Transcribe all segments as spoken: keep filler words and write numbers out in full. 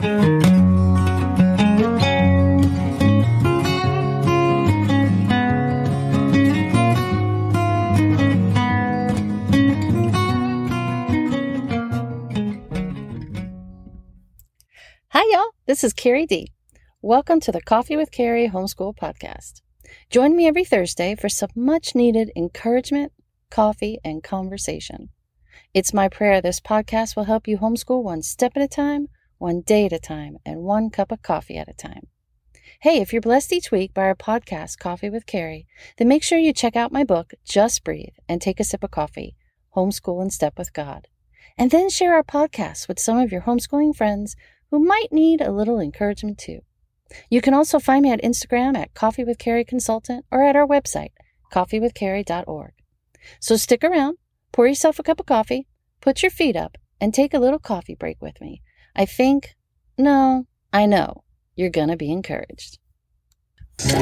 Hi, y'all. This is Carrie D. Welcome to the Coffee with Carrie Homeschool Podcast. Join me every Thursday for some much-needed encouragement, coffee, and conversation. It's my prayer this podcast will help you homeschool one step at a time, one day at a time, and one cup of coffee at a time. Hey, if you're blessed each week by our podcast, Coffee with Carrie, then make sure you check out my book, Just Breathe, and take a sip of coffee, Homeschool in Step with God. And then share our podcast with some of your homeschooling friends who might need a little encouragement too. You can also find me at Instagram at Coffee with Carrie Consultant or at our website, coffee with carrie dot org. So stick around, pour yourself a cup of coffee, put your feet up, and take a little coffee break with me. I think, no, I know, you're gonna be encouraged. Today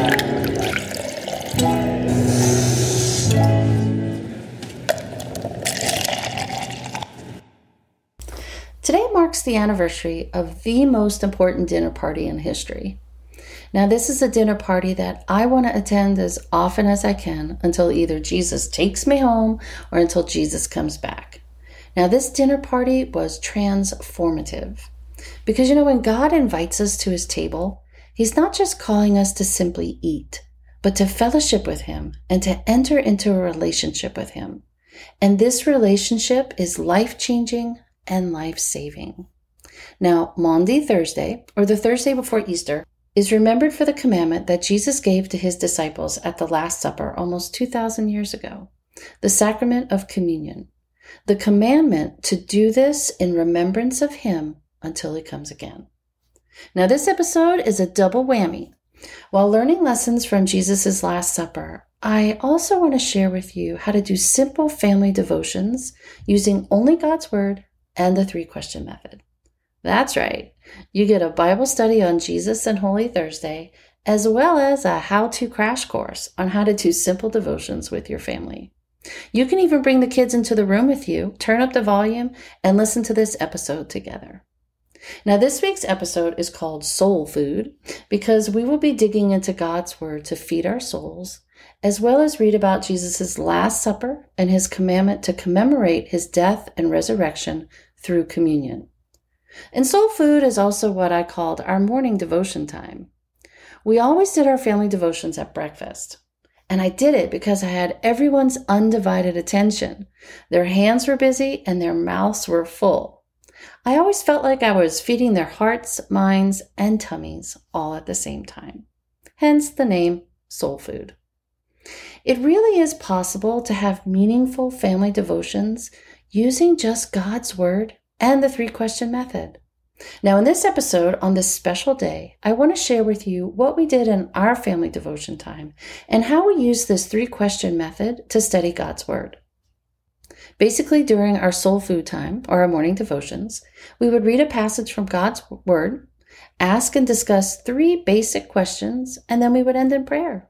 marks the anniversary of the most important dinner party in history. Now, this is a dinner party that I want to attend as often as I can until either Jesus takes me home or until Jesus comes back. Now, this dinner party was transformative because, you know, when God invites us to his table, he's not just calling us to simply eat, but to fellowship with him and to enter into a relationship with him. And this relationship is life-changing and life-saving. Now, Maundy Thursday, or the Thursday before Easter, is remembered for the commandment that Jesus gave to his disciples at the Last Supper almost two thousand years ago, the sacrament of communion, the commandment to do this in remembrance of him until he comes again. Now, this episode is a double whammy. While learning lessons from Jesus' Last Supper, I also want to share with you how to do simple family devotions using only God's Word and the three-question method. That's right. You get a Bible study on Jesus and Holy Thursday, as well as a how-to crash course on how to do simple devotions with your family. You can even bring the kids into the room with you, turn up the volume, and listen to this episode together. Now, this week's episode is called Soul Food because we will be digging into God's Word to feed our souls, as well as read about Jesus' Last Supper and his commandment to commemorate his death and resurrection through communion. And soul food is also what I called our morning devotion time. We always did our family devotions at breakfast, and I did it because I had everyone's undivided attention. Their hands were busy and their mouths were full. I always felt like I was feeding their hearts, minds, and tummies all at the same time. Hence the name soul food. It really is possible to have meaningful family devotions using just God's Word and the three-question method. Now, in this episode, on this special day, I want to share with you what we did in our family devotion time and how we use this three-question method to study God's Word. Basically, during our soul food time, or our morning devotions, we would read a passage from God's Word, ask and discuss three basic questions, and then we would end in prayer.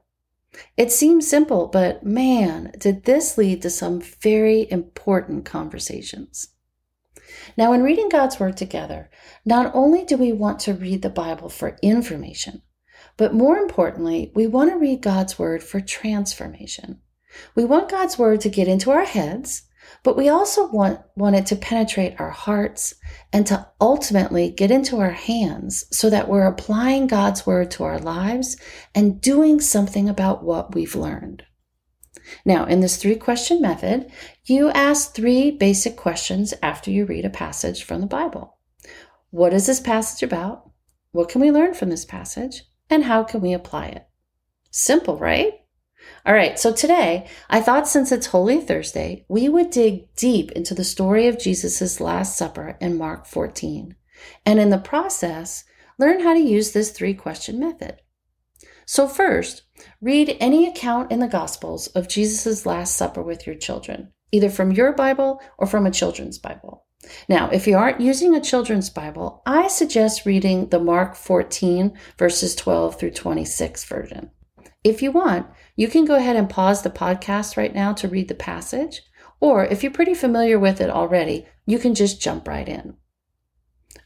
It seems simple, but man, did this lead to some very important conversations. Now, in reading God's Word together, not only do we want to read the Bible for information, but more importantly, we want to read God's Word for transformation. We want God's Word to get into our heads, but we also want, want it to penetrate our hearts and to ultimately get into our hands so that we're applying God's Word to our lives and doing something about what we've learned. Now, in this three-question method, you ask three basic questions after you read a passage from the Bible. What is this passage about? What can we learn from this passage? And how can we apply it? Simple, right? All right, so today, I thought since it's Holy Thursday, we would dig deep into the story of Jesus' Last Supper in Mark fourteen, and in the process, learn how to use this three-question method. So first, read any account in the Gospels of Jesus' Last Supper with your children, either from your Bible or from a children's Bible. Now, if you aren't using a children's Bible, I suggest reading the Mark fourteen, verses twelve through twenty-six version. If you want, you can go ahead and pause the podcast right now to read the passage, or if you're pretty familiar with it already, you can just jump right in.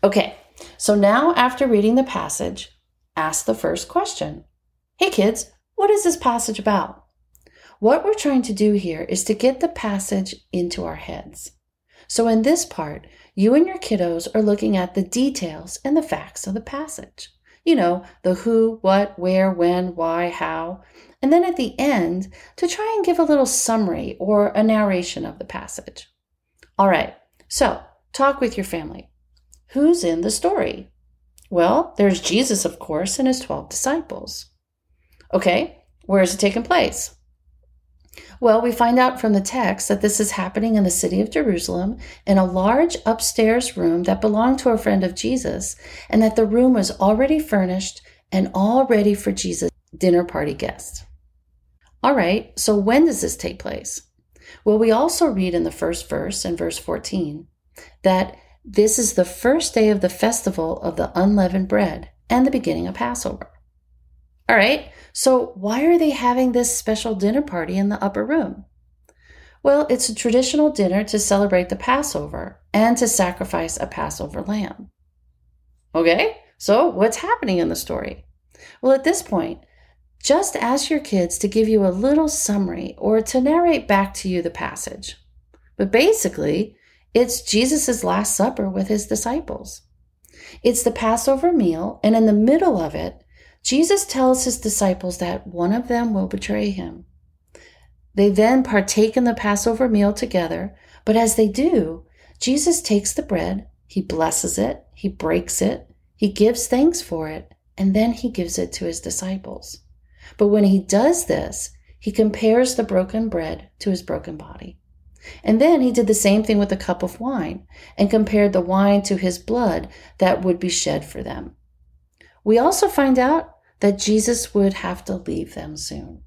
Okay, So now, after reading the passage, ask the first question. Hey kids, what is this passage about? What we're trying to do here is to get the passage into our heads. So in this part, you and your kiddos are looking at the details and the facts of the passage. You know, the who, what, where, when, why, how. And then at the end, to try and give a little summary or a narration of the passage. All right, so talk with your family. Who's in the story? Well, there's Jesus, of course, and his twelve disciples. Okay, where is it taking place? Well, we find out from the text that this is happening in the city of Jerusalem in a large upstairs room that belonged to a friend of Jesus, and that the room was already furnished and all ready for Jesus' dinner party guests. All right, so when does this take place? Well, we also read in the first verse, in verse fourteen, that this is the first day of the festival of the unleavened bread and the beginning of Passover. All right, so why are they having this special dinner party in the upper room? Well, it's a traditional dinner to celebrate the Passover and to sacrifice a Passover lamb. Okay, so what's happening in the story? Well, at this point, just ask your kids to give you a little summary or to narrate back to you the passage. But basically, it's Jesus' Last Supper with his disciples. It's the Passover meal, and in the middle of it, Jesus tells his disciples that one of them will betray him. They then partake in the Passover meal together, but as they do, Jesus takes the bread, he blesses it, he breaks it, he gives thanks for it, and then he gives it to his disciples. But when he does this, he compares the broken bread to his broken body. And then he did the same thing with a cup of wine and compared the wine to his blood that would be shed for them. We also find out that Jesus would have to leave them soon.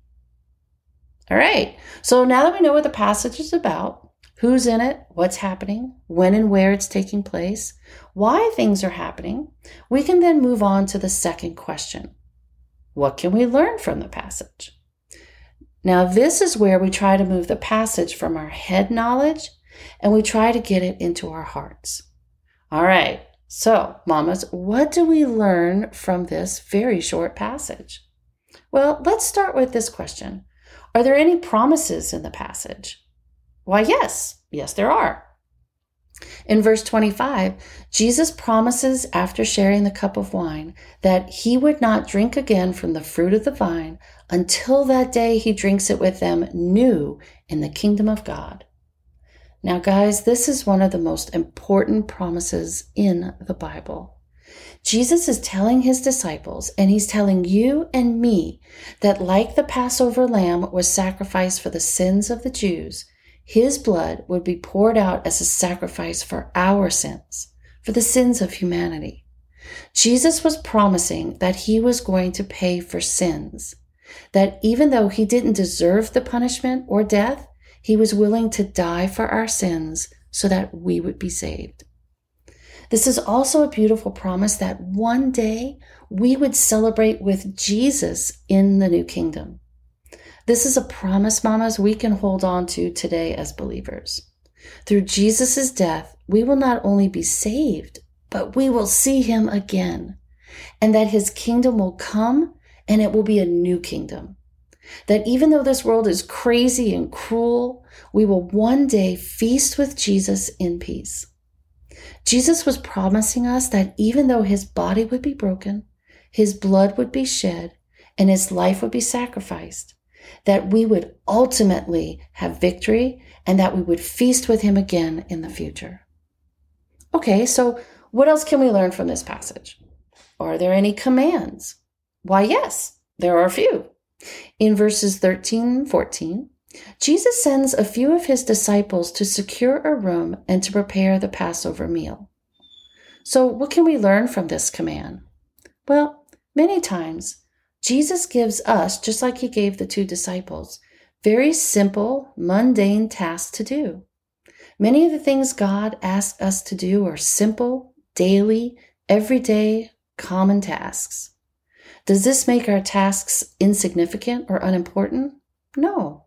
All right, so now that we know what the passage is about, who's in it, what's happening, when and where it's taking place, why things are happening, we can then move on to the second question. What can we learn from the passage? Now, this is where we try to move the passage from our head knowledge and we try to get it into our hearts. All right. So, mamas, what do we learn from this very short passage? Well, let's start with this question. Are there any promises in the passage? Why, yes. Yes, there are. In verse twenty-five, Jesus promises after sharing the cup of wine that he would not drink again from the fruit of the vine until that day he drinks it with them new in the kingdom of God. Now, guys, this is one of the most important promises in the Bible. Jesus is telling his disciples, and he's telling you and me, that like the Passover lamb was sacrificed for the sins of the Jews, his blood would be poured out as a sacrifice for our sins, for the sins of humanity. Jesus was promising that he was going to pay for sins, that even though he didn't deserve the punishment or death, he was willing to die for our sins so that we would be saved. This is also a beautiful promise that one day we would celebrate with Jesus in the new kingdom. This is a promise, mamas, we can hold on to today as believers. Through Jesus' death, we will not only be saved, but we will see him again, and that his kingdom will come and it will be a new kingdom. That even though this world is crazy and cruel, we will one day feast with Jesus in peace. Jesus was promising us that even though his body would be broken, his blood would be shed, and his life would be sacrificed, that we would ultimately have victory and that we would feast with him again in the future. Okay, so what else can we learn from this passage? Are there any commands? Why, yes, there are a few. In verses thirteen and fourteen, Jesus sends a few of his disciples to secure a room and to prepare the Passover meal. So what can we learn from this command? Well, many times, Jesus gives us, just like he gave the two disciples, very simple, mundane tasks to do. Many of the things God asks us to do are simple, daily, everyday, common tasks. Does this make our tasks insignificant or unimportant? No.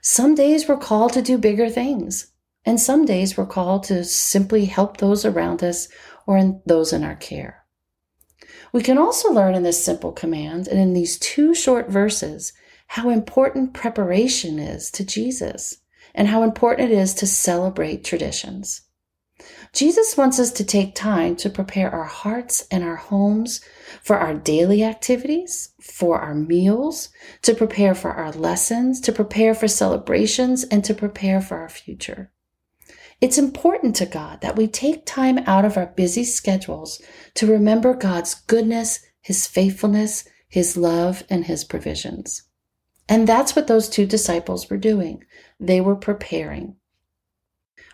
Some days we're called to do bigger things, and some days we're called to simply help those around us or in those in our care. We can also learn in this simple command and in these two short verses how important preparation is to Jesus and how important it is to celebrate traditions. Jesus wants us to take time to prepare our hearts and our homes for our daily activities, for our meals, to prepare for our lessons, to prepare for celebrations, and to prepare for our future. It's important to God that we take time out of our busy schedules to remember God's goodness, His faithfulness, His love, and His provisions. And that's what those two disciples were doing. They were preparing.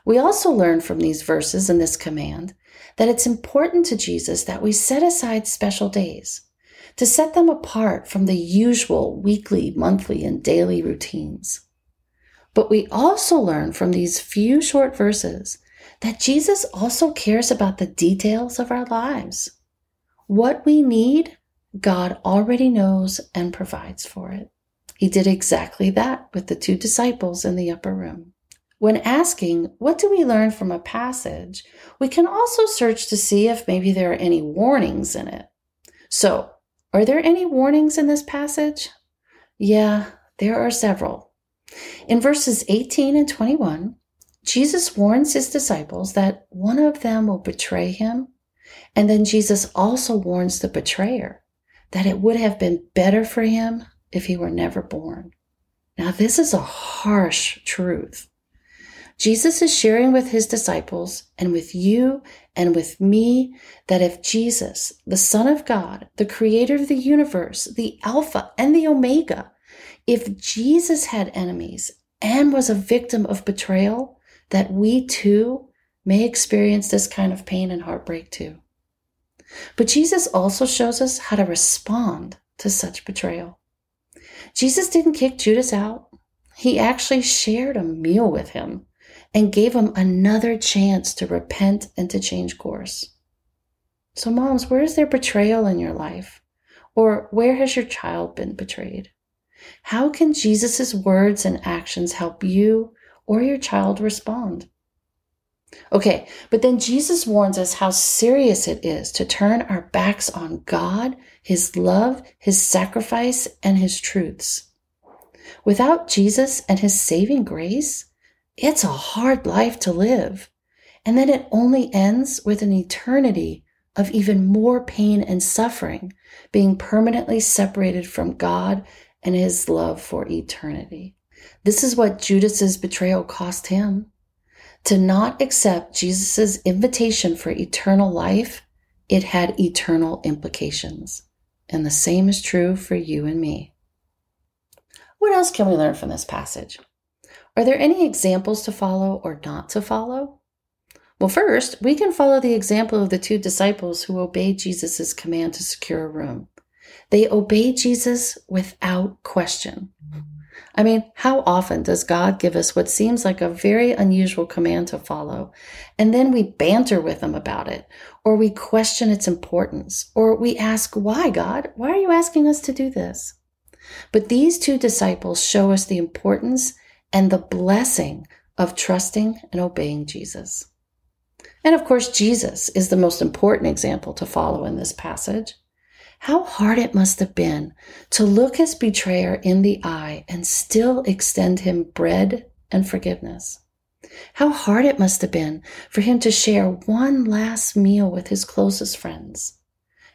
We also learn from these verses and this command that it's important to Jesus that we set aside special days, to set them apart from the usual weekly, monthly, and daily routines. But we also learn from these few short verses that Jesus also cares about the details of our lives. What we need, God already knows and provides for it. He did exactly that with the two disciples in the upper room. When asking, what do we learn from a passage, we can also search to see if maybe there are any warnings in it. So, are there any warnings in this passage? Yeah, there are several. In verses eighteen and twenty-one, Jesus warns his disciples that one of them will betray him, and then Jesus also warns the betrayer that it would have been better for him if he were never born. Now, this is a harsh truth. Jesus is sharing with his disciples and with you and with me that if Jesus, the Son of God, the creator of the universe, the Alpha and the Omega, if Jesus had enemies and was a victim of betrayal, that we too may experience this kind of pain and heartbreak too. But Jesus also shows us how to respond to such betrayal. Jesus didn't kick Judas out. He actually shared a meal with him and gave him another chance to repent and to change course. So moms, where is there betrayal in your life? Or where has your child been betrayed? How can Jesus' words and actions help you or your child respond? Okay, but then Jesus warns us how serious it is to turn our backs on God, His love, His sacrifice, and His truths. Without Jesus and His saving grace, it's a hard life to live, and then it only ends with an eternity of even more pain and suffering, being permanently separated from God and His love for eternity. This is what Judas's betrayal cost him. To not accept Jesus's invitation for eternal life, it had eternal implications. And the same is true for you and me. What else can we learn from this passage? Are there any examples to follow or not to follow? Well, first, we can follow the example of the two disciples who obeyed Jesus' command to secure a room. They obeyed Jesus without question. I mean, how often does God give us what seems like a very unusual command to follow, and then we banter with him about it, or we question its importance, or we ask, why, God? Why are you asking us to do this? But these two disciples show us the importance and the blessing of trusting and obeying Jesus. And of course, Jesus is the most important example to follow in this passage. How hard it must have been to look his betrayer in the eye and still extend him bread and forgiveness. How hard it must have been for him to share one last meal with his closest friends.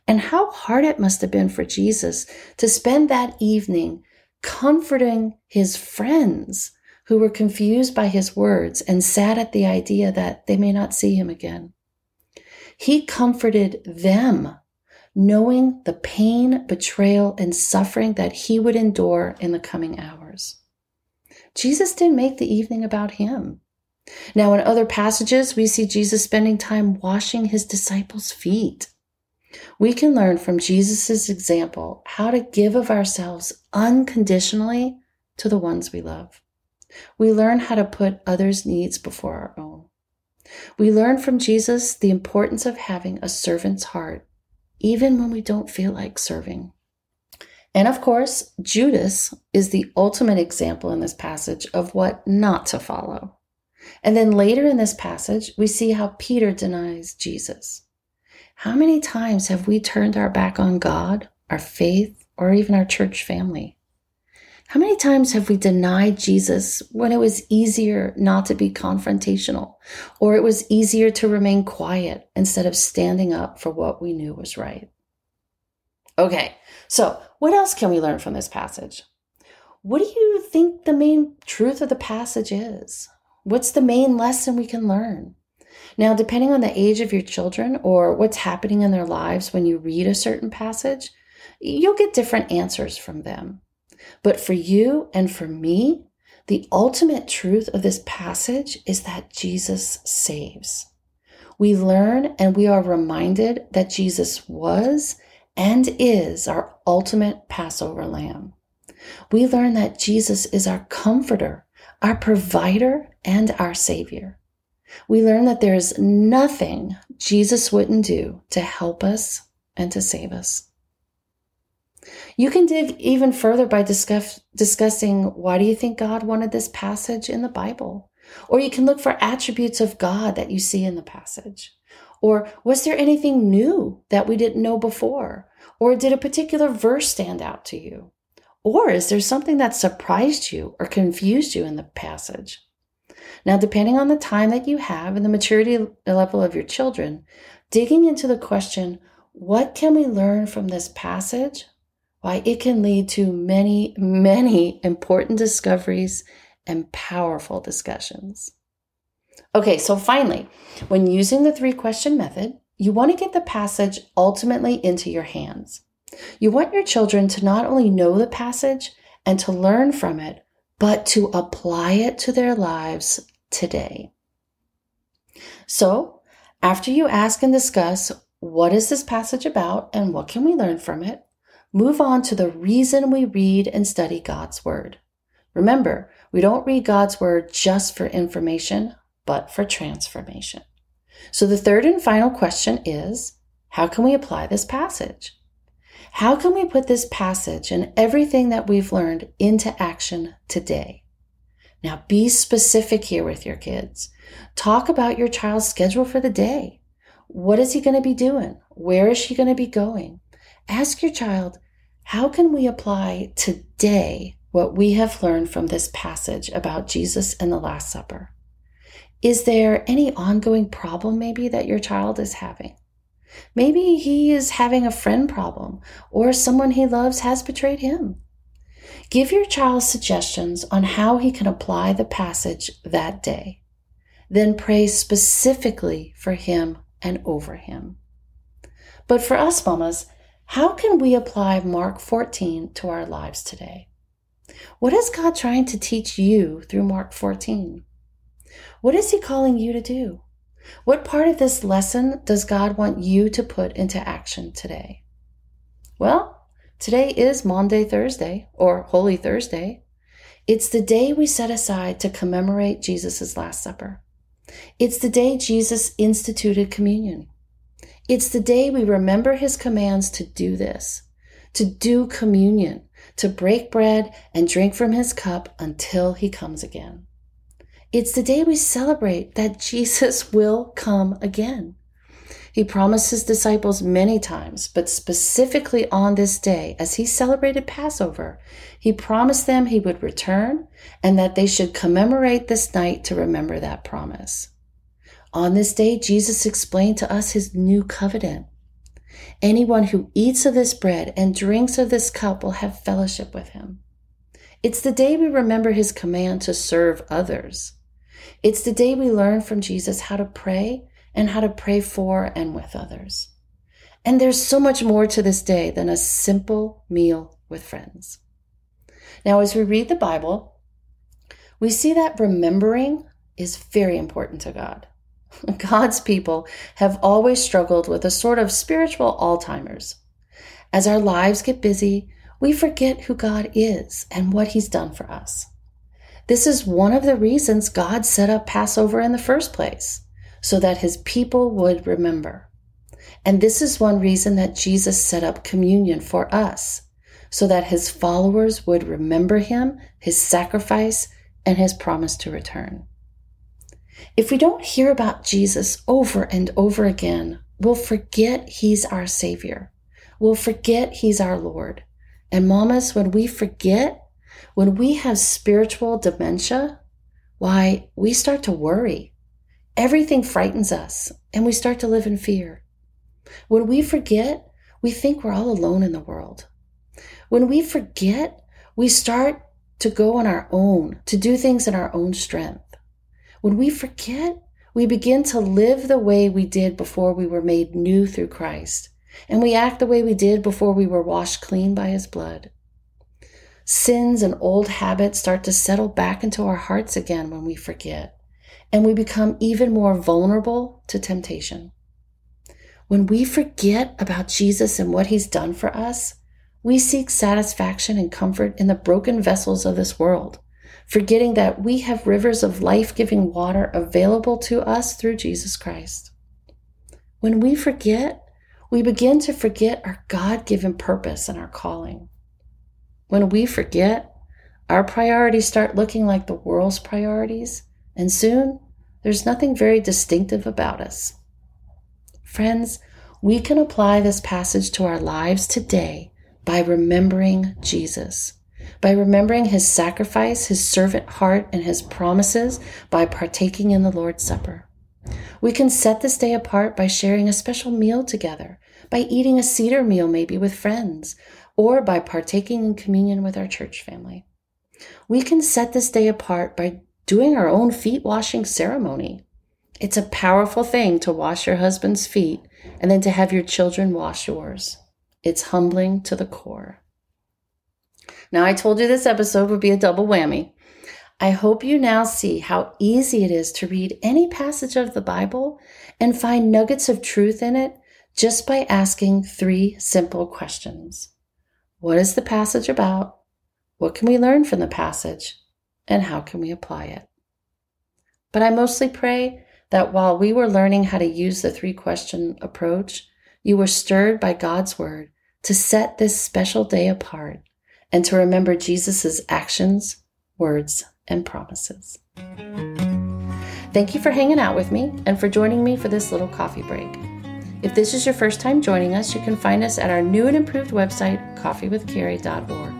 And how hard it must have been for Jesus to spend that evening comforting his friends who were confused by his words and sad at the idea that they may not see him again. He comforted them, knowing the pain, betrayal, and suffering that he would endure in the coming hours. Jesus didn't make the evening about him. Now, in other passages, we see Jesus spending time washing his disciples' feet. We can learn from Jesus' example how to give of ourselves unconditionally to the ones we love. We learn how to put others' needs before our own. We learn from Jesus the importance of having a servant's heart, even when we don't feel like serving. And of course, Judas is the ultimate example in this passage of what not to follow. And then later in this passage, we see how Peter denies Jesus. How many times have we turned our back on God, our faith, or even our church family? How many times have we denied Jesus when it was easier not to be confrontational, or it was easier to remain quiet instead of standing up for what we knew was right? Okay, so what else can we learn from this passage? What do you think the main truth of the passage is? What's the main lesson we can learn? Now, depending on the age of your children or what's happening in their lives when you read a certain passage, you'll get different answers from them. But for you and for me, the ultimate truth of this passage is that Jesus saves. We learn and we are reminded that Jesus was and is our ultimate Passover lamb. We learn that Jesus is our comforter, our provider, and our savior. We learn that there is nothing Jesus wouldn't do to help us and to save us. You can dig even further by discuss, discussing why do you think God wanted this passage in the Bible? Or you can look for attributes of God that you see in the passage. Or was there anything new that we didn't know before? Or did a particular verse stand out to you? Or is there something that surprised you or confused you in the passage? Now, depending on the time that you have and the maturity level of your children, digging into the question, what can we learn from this passage? Why, it can lead to many, many important discoveries and powerful discussions. Okay, so finally, when using the three-question method, you want to get the passage ultimately into your hands. You want your children to not only know the passage and to learn from it, but to apply it to their lives today. So, after you ask and discuss, what is this passage about and what can we learn from it? Move on to the reason we read and study God's Word. Remember, we don't read God's Word just for information, but for transformation. So the third and final question is, how can we apply this passage? How can we put this passage and everything that we've learned into action today? Now be specific here with your kids. Talk about your child's schedule for the day. What is he going to be doing? Where is she going to be going? Ask your child, how can we apply today what we have learned from this passage about Jesus and the Last Supper? Is there any ongoing problem maybe that your child is having? Maybe he is having a friend problem or someone he loves has betrayed him. Give your child suggestions on how he can apply the passage that day. Then pray specifically for him and over him. But for us mamas, how can we apply Mark fourteen to our lives today? What is God trying to teach you through Mark fourteen? What is he calling you to do? What part of this lesson does God want you to put into action today? Well, today is Maundy Thursday, or Holy Thursday. It's the day we set aside to commemorate Jesus' Last Supper. It's the day Jesus instituted communion. It's the day we remember his commands to do this, to do communion, to break bread and drink from his cup until he comes again. It's the day we celebrate that Jesus will come again. He promised his disciples many times, but specifically on this day, as he celebrated Passover, he promised them he would return and that they should commemorate this night to remember that promise. On this day, Jesus explained to us his new covenant. Anyone who eats of this bread and drinks of this cup will have fellowship with him. It's the day we remember his command to serve others. It's the day we learn from Jesus how to pray and how to pray for and with others. And there's so much more to this day than a simple meal with friends. Now, as we read the Bible, we see that remembering is very important to God. God's people have always struggled with a sort of spiritual Alzheimer's. As our lives get busy, we forget who God is and what he's done for us. This is one of the reasons God set up Passover in the first place, so that his people would remember. And this is one reason that Jesus set up communion for us, so that his followers would remember him, his sacrifice, and his promise to return. If we don't hear about Jesus over and over again, We'll forget he's our Savior. We'll forget he's our Lord. And mamas, when we forget, when we have spiritual dementia, why, we start to worry. Everything frightens us, and we start to live in fear. When we forget, we think we're all alone in the world. When we forget, we start to go on our own, to do things in our own strength. When we forget, we begin to live the way we did before we were made new through Christ, and we act the way we did before we were washed clean by his blood. Sins and old habits start to settle back into our hearts again when we forget, and we become even more vulnerable to temptation. When we forget about Jesus and what he's done for us, we seek satisfaction and comfort in the broken vessels of this world, forgetting that we have rivers of life-giving water available to us through Jesus Christ. When we forget, we begin to forget our God-given purpose and our calling. When we forget, our priorities start looking like the world's priorities, and soon, there's nothing very distinctive about us. Friends, we can apply this passage to our lives today by remembering Jesus, by remembering his sacrifice, his servant heart, and his promises, by partaking in the Lord's Supper. We can set this day apart by sharing a special meal together, by eating a Seder meal maybe with friends, or by partaking in communion with our church family. We can set this day apart by doing our own feet washing ceremony. It's a powerful thing to wash your husband's feet and then to have your children wash yours. It's humbling to the core. Now, I told you this episode would be a double whammy. I hope you now see how easy it is to read any passage of the Bible and find nuggets of truth in it just by asking three simple questions. What is the passage about? What can we learn from the passage? And how can we apply it? But I mostly pray that while we were learning how to use the three-question approach, you were stirred by God's word to set this special day apart and to remember Jesus' actions, words, and promises. Thank you for hanging out with me and for joining me for this little coffee break. If this is your first time joining us, you can find us at our new and improved website, coffee with carrie dot org.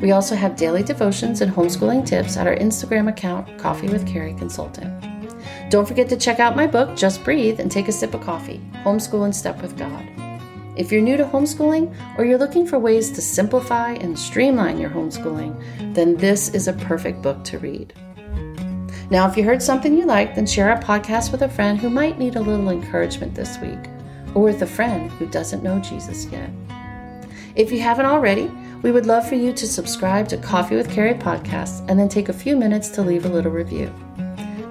We also have daily devotions and homeschooling tips at our Instagram account, Coffee with Carrie Consultant. Don't forget to check out my book, Just Breathe, and take a sip of coffee, Homeschool in Step with God. If you're new to homeschooling or you're looking for ways to simplify and streamline your homeschooling, then this is a perfect book to read. Now, if you heard something you liked, then share our podcast with a friend who might need a little encouragement this week, or with a friend who doesn't know Jesus yet. If you haven't already, we would love for you to subscribe to Coffee with Carrie podcast and then take a few minutes to leave a little review.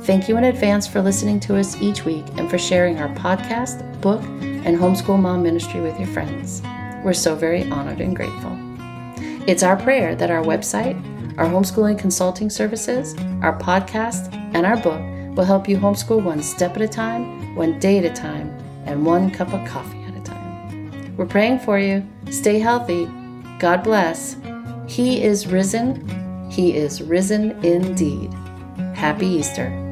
Thank you in advance for listening to us each week and for sharing our podcast, book, and homeschool mom ministry with your friends. We're so very honored and grateful. It's our prayer that our website, our homeschooling consulting services, our podcast, and our book will help you homeschool one step at a time, one day at a time, and one cup of coffee at a time. We're praying for you. Stay healthy. God bless. He is risen. He is risen indeed. Happy Easter.